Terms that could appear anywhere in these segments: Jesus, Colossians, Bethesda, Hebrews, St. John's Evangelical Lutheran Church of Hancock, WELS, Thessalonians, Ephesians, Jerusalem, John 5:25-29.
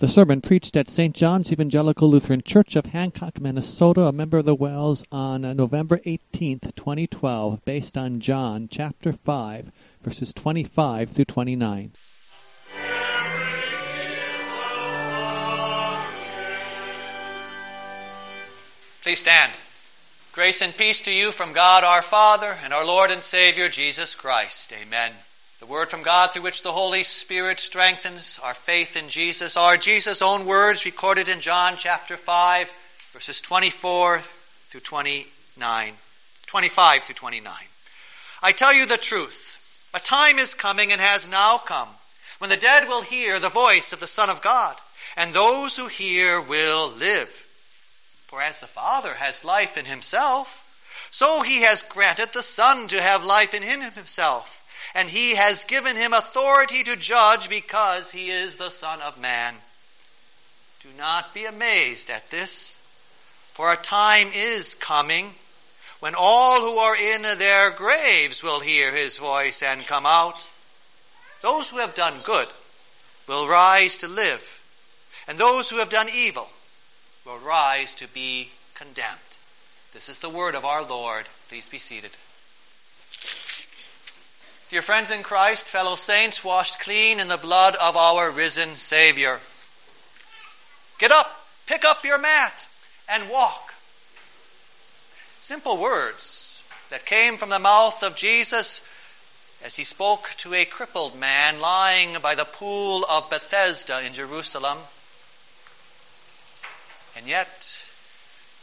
The sermon preached at St. John's Evangelical Lutheran Church of Hancock, Minnesota, a member of the Wells, on November 18, 2012, based on John chapter 5, verses 25 through 29. Please stand. Grace and peace to you from God our Father and our Lord and Savior Jesus Christ. Amen. The word from God through which the Holy Spirit strengthens our faith in Jesus are Jesus' own words recorded in John chapter 5, verses 25 through 29. I tell you the truth, a time is coming and has now come, when the dead will hear the voice of the Son of God, and those who hear will live. For as the Father has life in himself, so he has granted the Son to have life in himself. And he has given him authority to judge because he is the Son of Man. Do not be amazed at this, for a time is coming when all who are in their graves will hear his voice and come out. Those who have done good will rise to live, and those who have done evil will rise to be condemned. This is the word of our Lord. Please be seated. Dear friends in Christ, fellow saints washed clean in the blood of our risen Savior, get up, pick up your mat, and walk. Simple words that came from the mouth of Jesus as he spoke to a crippled man lying by the pool of Bethesda in Jerusalem. And yet,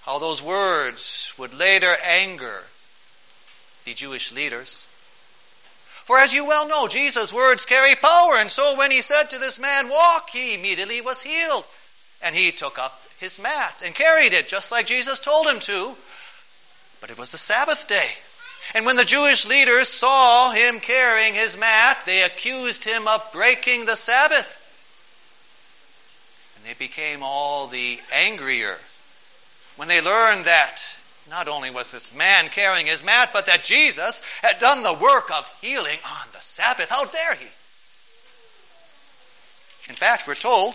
how those words would later anger the Jewish leaders. For as you well know, Jesus' words carry power, and so when he said to this man, walk, he immediately was healed. And he took up his mat and carried it, just like Jesus told him to. But it was the Sabbath day. And when the Jewish leaders saw him carrying his mat, they accused him of breaking the Sabbath. And they became all the angrier when they learned that not only was this man carrying his mat, but that Jesus had done the work of healing on the Sabbath. How dare he? In fact, we're told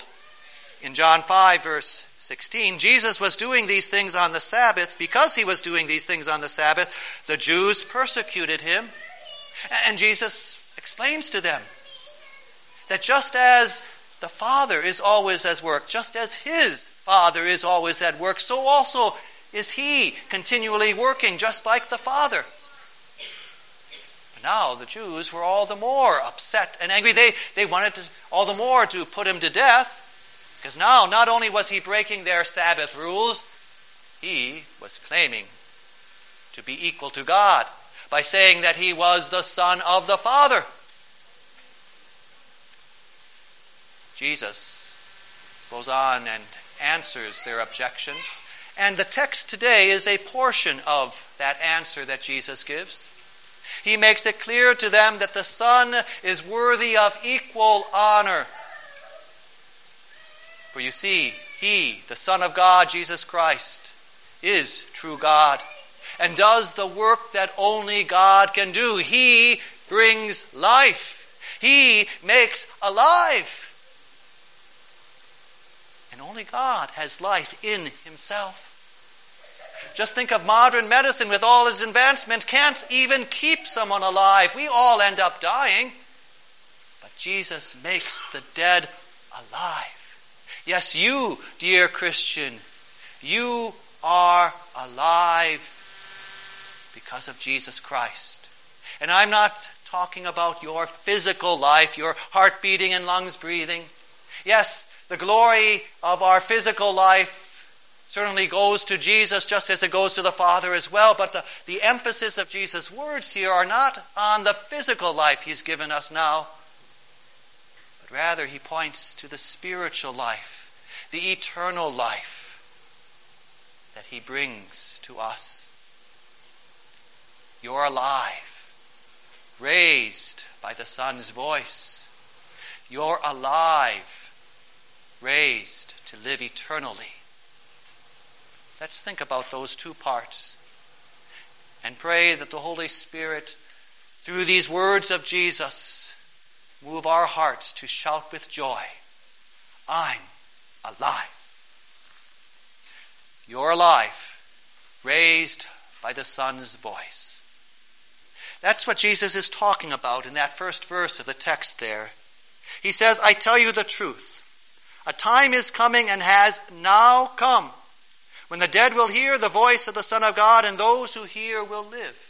in John 5, verse 16, Jesus was doing these things on the Sabbath. Because he was doing these things on the Sabbath, the Jews persecuted him. And Jesus explains to them that just as the Father is always at work, just as his Father is always at work, so also is he continually working just like the Father. But now the Jews were all the more upset and angry. They wanted all the more to put him to death, because now not only was he breaking their Sabbath rules, he was claiming to be equal to God by saying that he was the Son of the Father. Jesus goes on and answers their objections. And the text today is a portion of that answer that Jesus gives. He makes it clear to them that the Son is worthy of equal honor. For you see, he, the Son of God, Jesus Christ, is true God and does the work that only God can do. He brings life. He makes alive. And only God has life in himself. Just think of modern medicine with all its advancement can't even keep someone alive. We all end up dying. But Jesus makes the dead alive. Yes, you, dear Christian, you are alive because of Jesus Christ. And I'm not talking about your physical life, your heart beating and lungs breathing. Yes, the glory of our physical life certainly goes to Jesus just as it goes to the Father as well. But the emphasis of Jesus' words here are not on the physical life he's given us now, but rather he points to the spiritual life, the eternal life that he brings to us. You're alive, raised by the Son's voice. You're alive, raised to live eternally. Let's think about those two parts and pray that the Holy Spirit, through these words of Jesus, move our hearts to shout with joy, I'm alive. Your life raised by the Son's voice. That's what Jesus is talking about in that first verse of the text there. He says, I tell you the truth. A time is coming and has now come when the dead will hear the voice of the Son of God, and those who hear will live.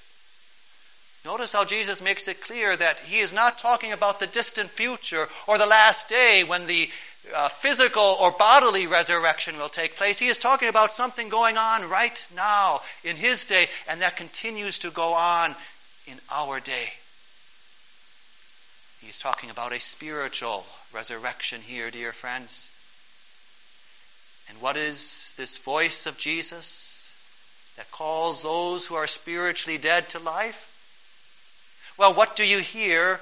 Notice how Jesus makes it clear that he is not talking about the distant future or the last day when the physical or bodily resurrection will take place. He is talking about something going on right now in his day, and that continues to go on in our day. He's talking about a spiritual resurrection here, dear friends. And what is this voice of Jesus that calls those who are spiritually dead to life? Well, what do you hear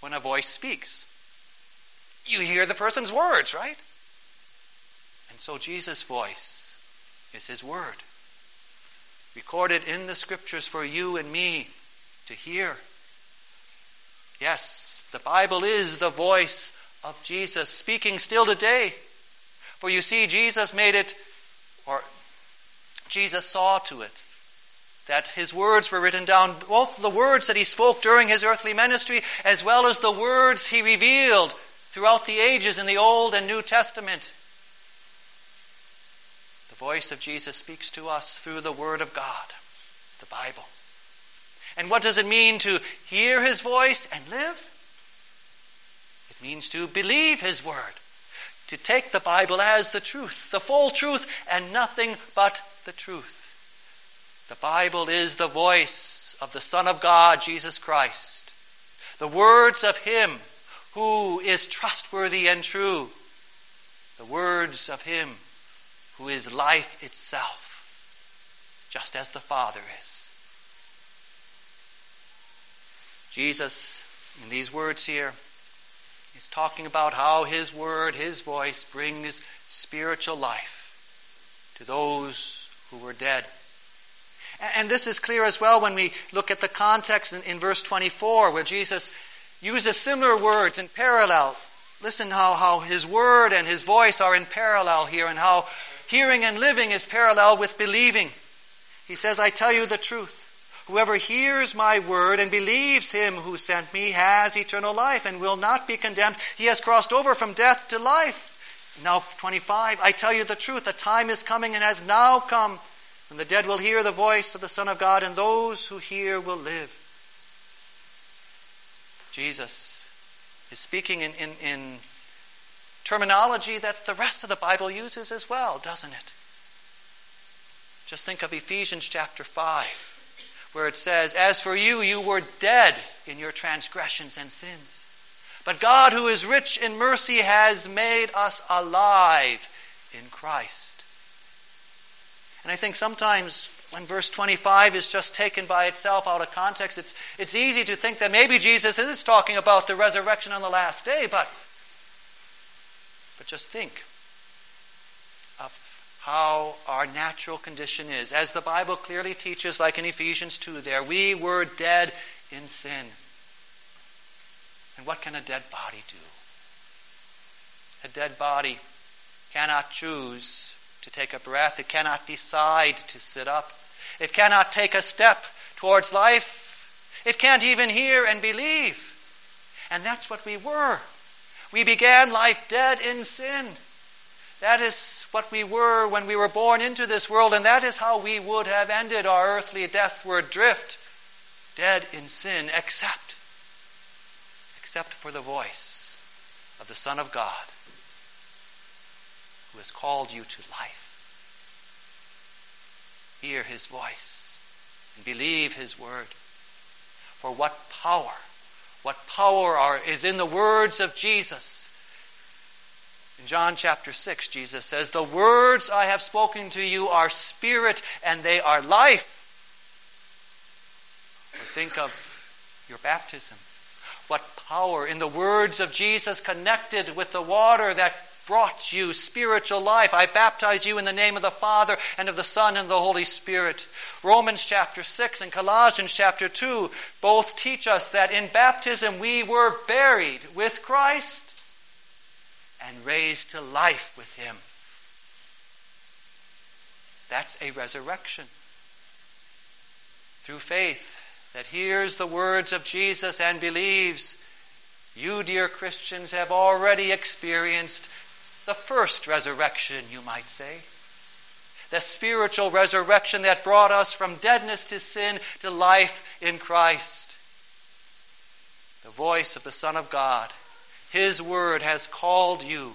when a voice speaks? You hear the person's words, right? And so Jesus' voice is his word, recorded in the Scriptures for you and me to hear. Yes, the Bible is the voice of Jesus speaking still today. For you see, Jesus saw to it that his words were written down, both the words that he spoke during his earthly ministry as well as the words he revealed throughout the ages in the Old and New Testament. The voice of Jesus speaks to us through the Word of God, the Bible. And what does it mean to hear his voice and live? It means to believe his word, to take the Bible as the truth, the full truth, and nothing but the truth. The Bible is the voice of the Son of God, Jesus Christ, the words of him who is trustworthy and true, the words of him who is life itself, just as the Father is. Jesus, in these words here, is talking about how his word, his voice, brings spiritual life to those who were dead. And this is clear as well when we look at the context in verse 24, where Jesus uses similar words in parallel. Listen how his word and his voice are in parallel here, and how hearing and living is parallel with believing. He says, I tell you the truth. Whoever hears my word and believes him who sent me has eternal life and will not be condemned. He has crossed over from death to life. Now 25, I tell you the truth, the time is coming and has now come when the dead will hear the voice of the Son of God, and those who hear will live. Jesus is speaking in terminology that the rest of the Bible uses as well, doesn't it? Just think of Ephesians chapter 5. Where it says, as for you, you were dead in your transgressions and sins. But God, who is rich in mercy, has made us alive in Christ. And I think sometimes when verse 25 is just taken by itself out of context, it's easy to think that maybe Jesus is talking about the resurrection on the last day, but just think of how our natural condition is. As the Bible clearly teaches, like in Ephesians 2 there, we were dead in sin. And what can a dead body do? A dead body cannot choose to take a breath. It cannot decide to sit up. It cannot take a step towards life. It can't even hear and believe. And that's what we were. We began life dead in sin. That is what we were when we were born into this world, and that is how we would have ended our earthly deathward drift, dead in sin, except for the voice of the Son of God, who has called you to life. Hear his voice and believe his word. For what power is in the words of Jesus. In John chapter 6, Jesus says, the words I have spoken to you are spirit and they are life. Or think of your baptism. What power in the words of Jesus connected with the water that brought you spiritual life. I baptize you in the name of the Father and of the Son and the Holy Spirit. Romans chapter 6 and Colossians chapter 2 both teach us that in baptism we were buried with Christ. and raised to life with him. That's a resurrection. Through faith that hears the words of Jesus and believes, you, dear Christians, have already experienced the first resurrection, you might say. The spiritual resurrection that brought us from deadness to sin to life in Christ. The voice of the Son of God, His Word, has called you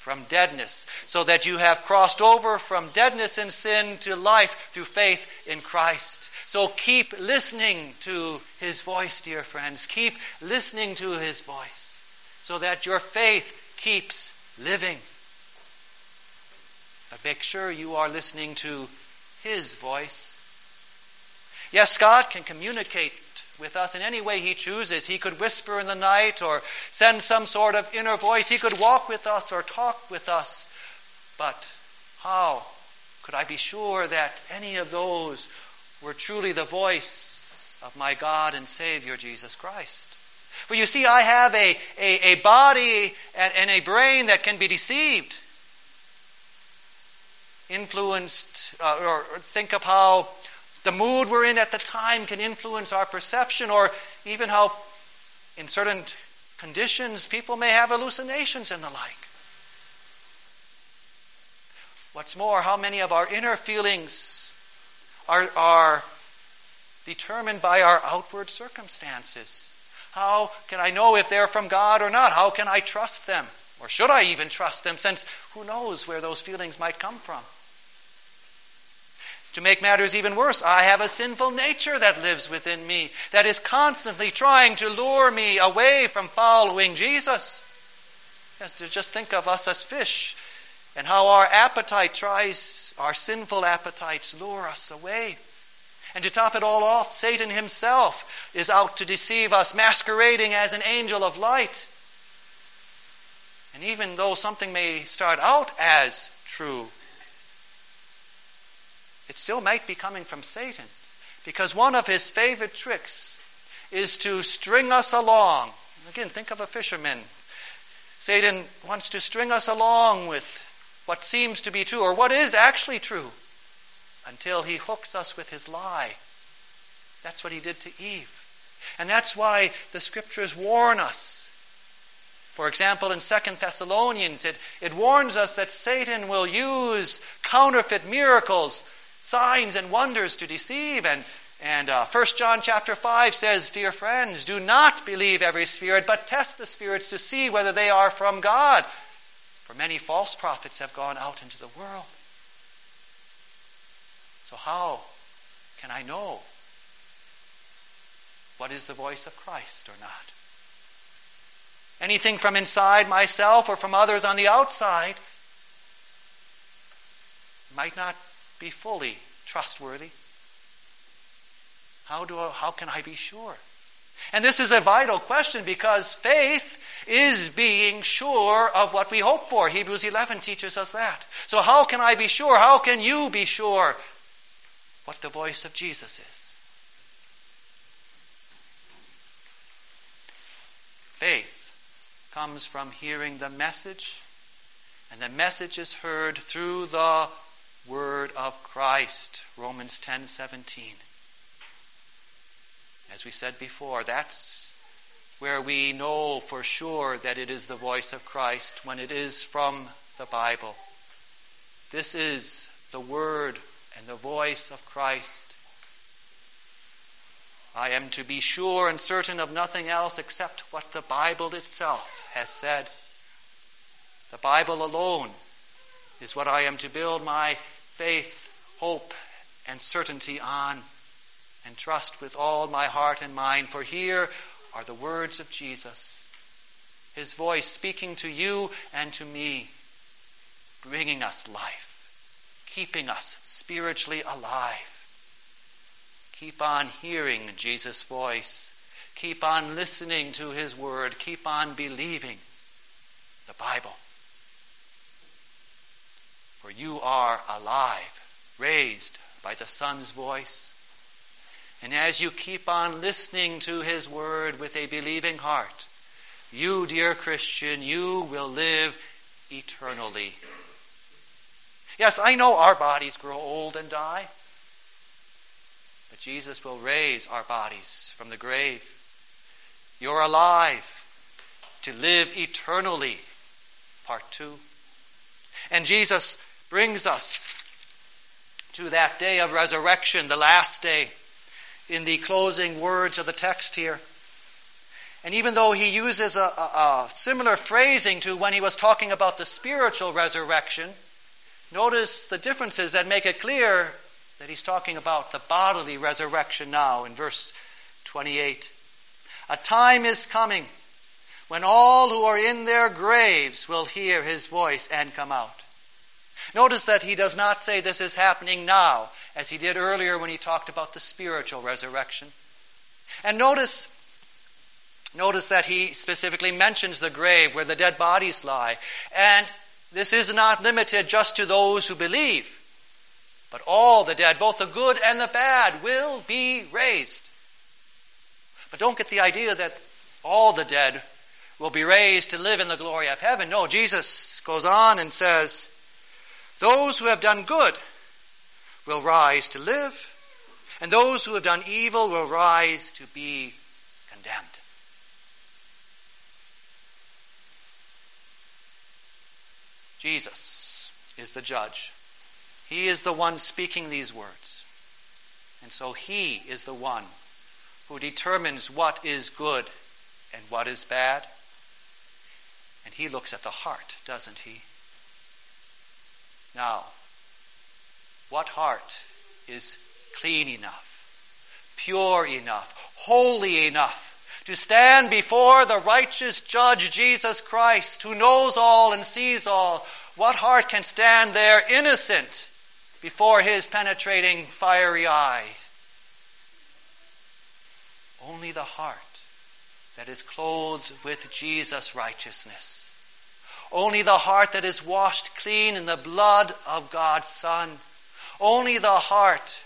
from deadness, so that you have crossed over from deadness and sin to life through faith in Christ. So keep listening to His voice, dear friends. Keep listening to His voice, so that your faith keeps living. But make sure you are listening to His voice. Yes, God can communicate with us in any way He chooses. He could whisper in the night or send some sort of inner voice. He could walk with us or talk with us. But how could I be sure that any of those were truly the voice of my God and Savior, Jesus Christ? For you see, I have a body and a brain that can be deceived. Influenced, or think of how the mood we're in at the time can influence our perception, or even how in certain conditions people may have hallucinations and the like. What's more, how many of our inner feelings are determined by our outward circumstances? How can I know if they're from God or not? How can I trust them? Or should I even trust them, since who knows where those feelings might come from? To make matters even worse, I have a sinful nature that lives within me, that is constantly trying to lure me away from following Jesus. Just think of us as fish, and how our sinful appetites lure us away. And to top it all off, Satan himself is out to deceive us, masquerading as an angel of light. And even though something may start out as true, it still might be coming from Satan, because one of his favorite tricks is to string us along. Again, think of a fisherman. Satan wants to string us along with what seems to be true, or what is actually true, until he hooks us with his lie. That's what he did to Eve. And that's why the Scriptures warn us. For example, in 2 Thessalonians, it warns us that Satan will use counterfeit miracles, signs and wonders to deceive. And 1 John chapter 5 says, dear friends, do not believe every spirit, but test the spirits to see whether they are from God. For many false prophets have gone out into the world. So how can I know what is the voice of Christ or not? Anything from inside myself or from others on the outside might not be fully trustworthy. How can I be sure? And this is a vital question, because faith is being sure of what we hope for. Hebrews 11 teaches us that. So how can I be sure? How can you be sure what the voice of Jesus is? Faith comes from hearing the message, and the message is heard through the Word of Christ, Romans 10:17. As we said before, that's where we know for sure that it is the voice of Christ, when it is from the Bible. This is the Word and the voice of Christ. I am to be sure and certain of nothing else except what the Bible itself has said. The Bible alone is what I am to build my faith, hope, and certainty on, and trust with all my heart and mind. For here are the words of Jesus, His voice speaking to you and to me, bringing us life, keeping us spiritually alive. Keep on hearing Jesus' voice. Keep on listening to His Word. Keep on believing the Bible. For you are alive, raised by the Son's voice. And as you keep on listening to His Word with a believing heart, you, dear Christian, you will live eternally. Yes, I know our bodies grow old and die, but Jesus will raise our bodies from the grave. You're alive to live eternally, part 2. And Jesus brings us to that day of resurrection, the last day, in the closing words of the text here. And even though he uses a similar phrasing to when he was talking about the spiritual resurrection, notice the differences that make it clear that he's talking about the bodily resurrection now in verse 28. A time is coming when all who are in their graves will hear his voice and come out. Notice that he does not say this is happening now, as he did earlier when he talked about the spiritual resurrection. And notice that he specifically mentions the grave where the dead bodies lie. And this is not limited just to those who believe, but all the dead, both the good and the bad, will be raised. But don't get the idea that all the dead will be raised to live in the glory of heaven. No, Jesus goes on and says, those who have done good will rise to live, and those who have done evil will rise to be condemned. Jesus is the judge. He is the one speaking these words. And so he is the one who determines what is good and what is bad. And he looks at the heart, doesn't he? Now, what heart is clean enough, pure enough, holy enough to stand before the righteous judge, Jesus Christ, who knows all and sees all? What heart can stand there innocent before his penetrating fiery eye? Only the heart that is clothed with Jesus' righteousness. Only the heart that is washed clean in the blood of God's Son. Only the heart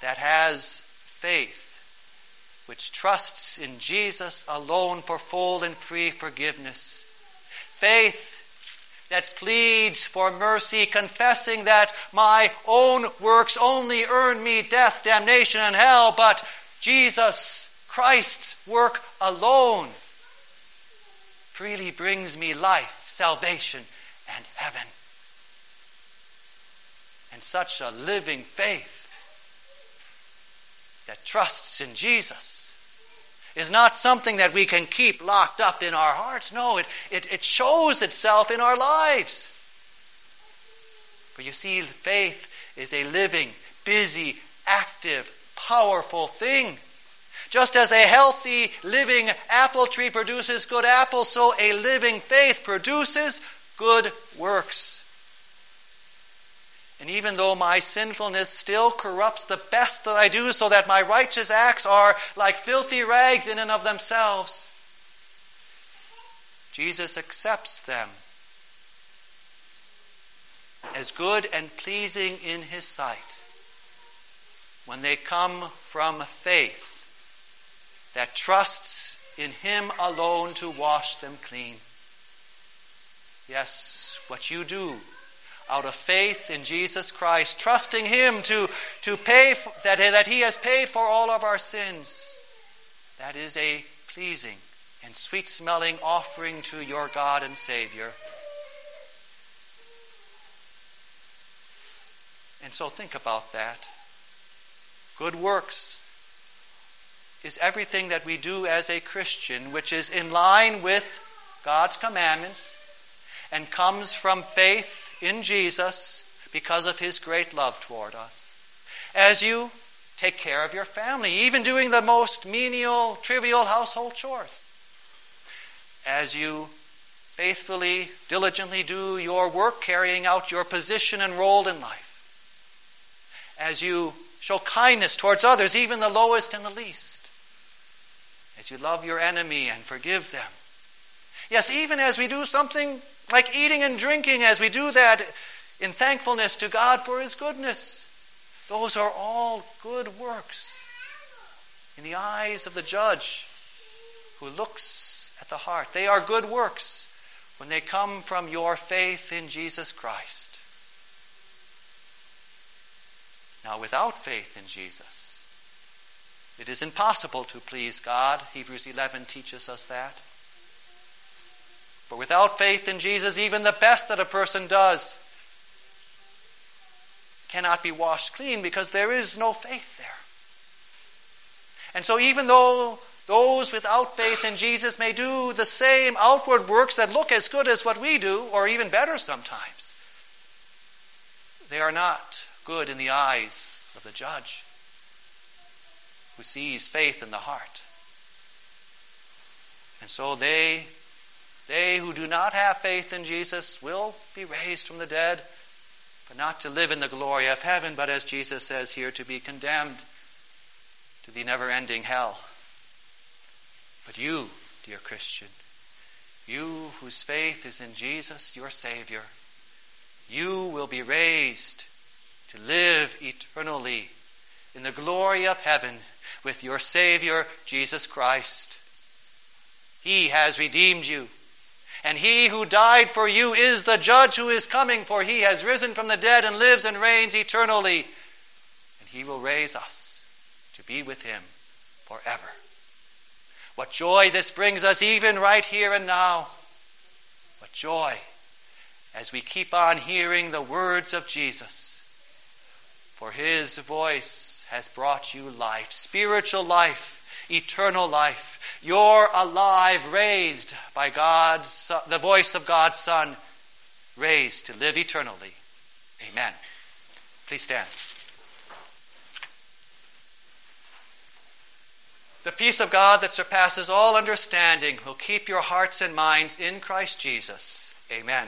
that has faith, which trusts in Jesus alone for full and free forgiveness. Faith that pleads for mercy, confessing that my own works only earn me death, damnation, and hell, but Jesus Christ's work alone freely brings me life, salvation, and heaven. And such a living faith that trusts in Jesus is not something that we can keep locked up in our hearts. No, it shows itself in our lives. For you see, faith is a living, busy, active, powerful thing. Just as a healthy, living apple tree produces good apples, so a living faith produces good works. And even though my sinfulness still corrupts the best that I do, so that my righteous acts are like filthy rags in and of themselves, Jesus accepts them as good and pleasing in his sight when they come from faith that trusts in him alone to wash them clean. Yes, what you do out of faith in Jesus Christ, trusting him to pay for, that he has paid for all of our sins, that is a pleasing and sweet-smelling offering to your God and Savior. And so think about that. Good works is everything that we do as a Christian, which is in line with God's commandments and comes from faith in Jesus because of his great love toward us. As you take care of your family, even doing the most menial, trivial household chores. As you faithfully, diligently do your work, carrying out your position and role in life. As you show kindness towards others, even the lowest and the least. As you love your enemy and forgive them. Yes, even as we do something like eating and drinking, as we do that in thankfulness to God for his goodness. Those are all good works in the eyes of the judge who looks at the heart. They are good works when they come from your faith in Jesus Christ. Now, without faith in Jesus, it is impossible to please God. Hebrews 11 teaches us that. For without faith in Jesus, even the best that a person does cannot be washed clean, because there is no faith there. And so even though those without faith in Jesus may do the same outward works that look as good as what we do, or even better sometimes, they are not good in the eyes of the judge who sees faith in the heart. And so they who do not have faith in Jesus will be raised from the dead, but not to live in the glory of heaven, but, as Jesus says here, to be condemned to the never-ending hell. But you, dear Christian, you whose faith is in Jesus, your Savior, you will be raised to live eternally in the glory of heaven with your Savior, Jesus Christ. He has redeemed you. And he who died for you is the judge who is coming, for he has risen from the dead and lives and reigns eternally. And he will raise us to be with him forever. What joy this brings us, even right here and now. What joy as we keep on hearing the words of Jesus. For his voice has brought you life, spiritual life, eternal life. You're alive, raised by God's, the voice of God's Son, raised to live eternally. Amen. Please stand. The peace of God that surpasses all understanding will keep your hearts and minds in Christ Jesus. Amen.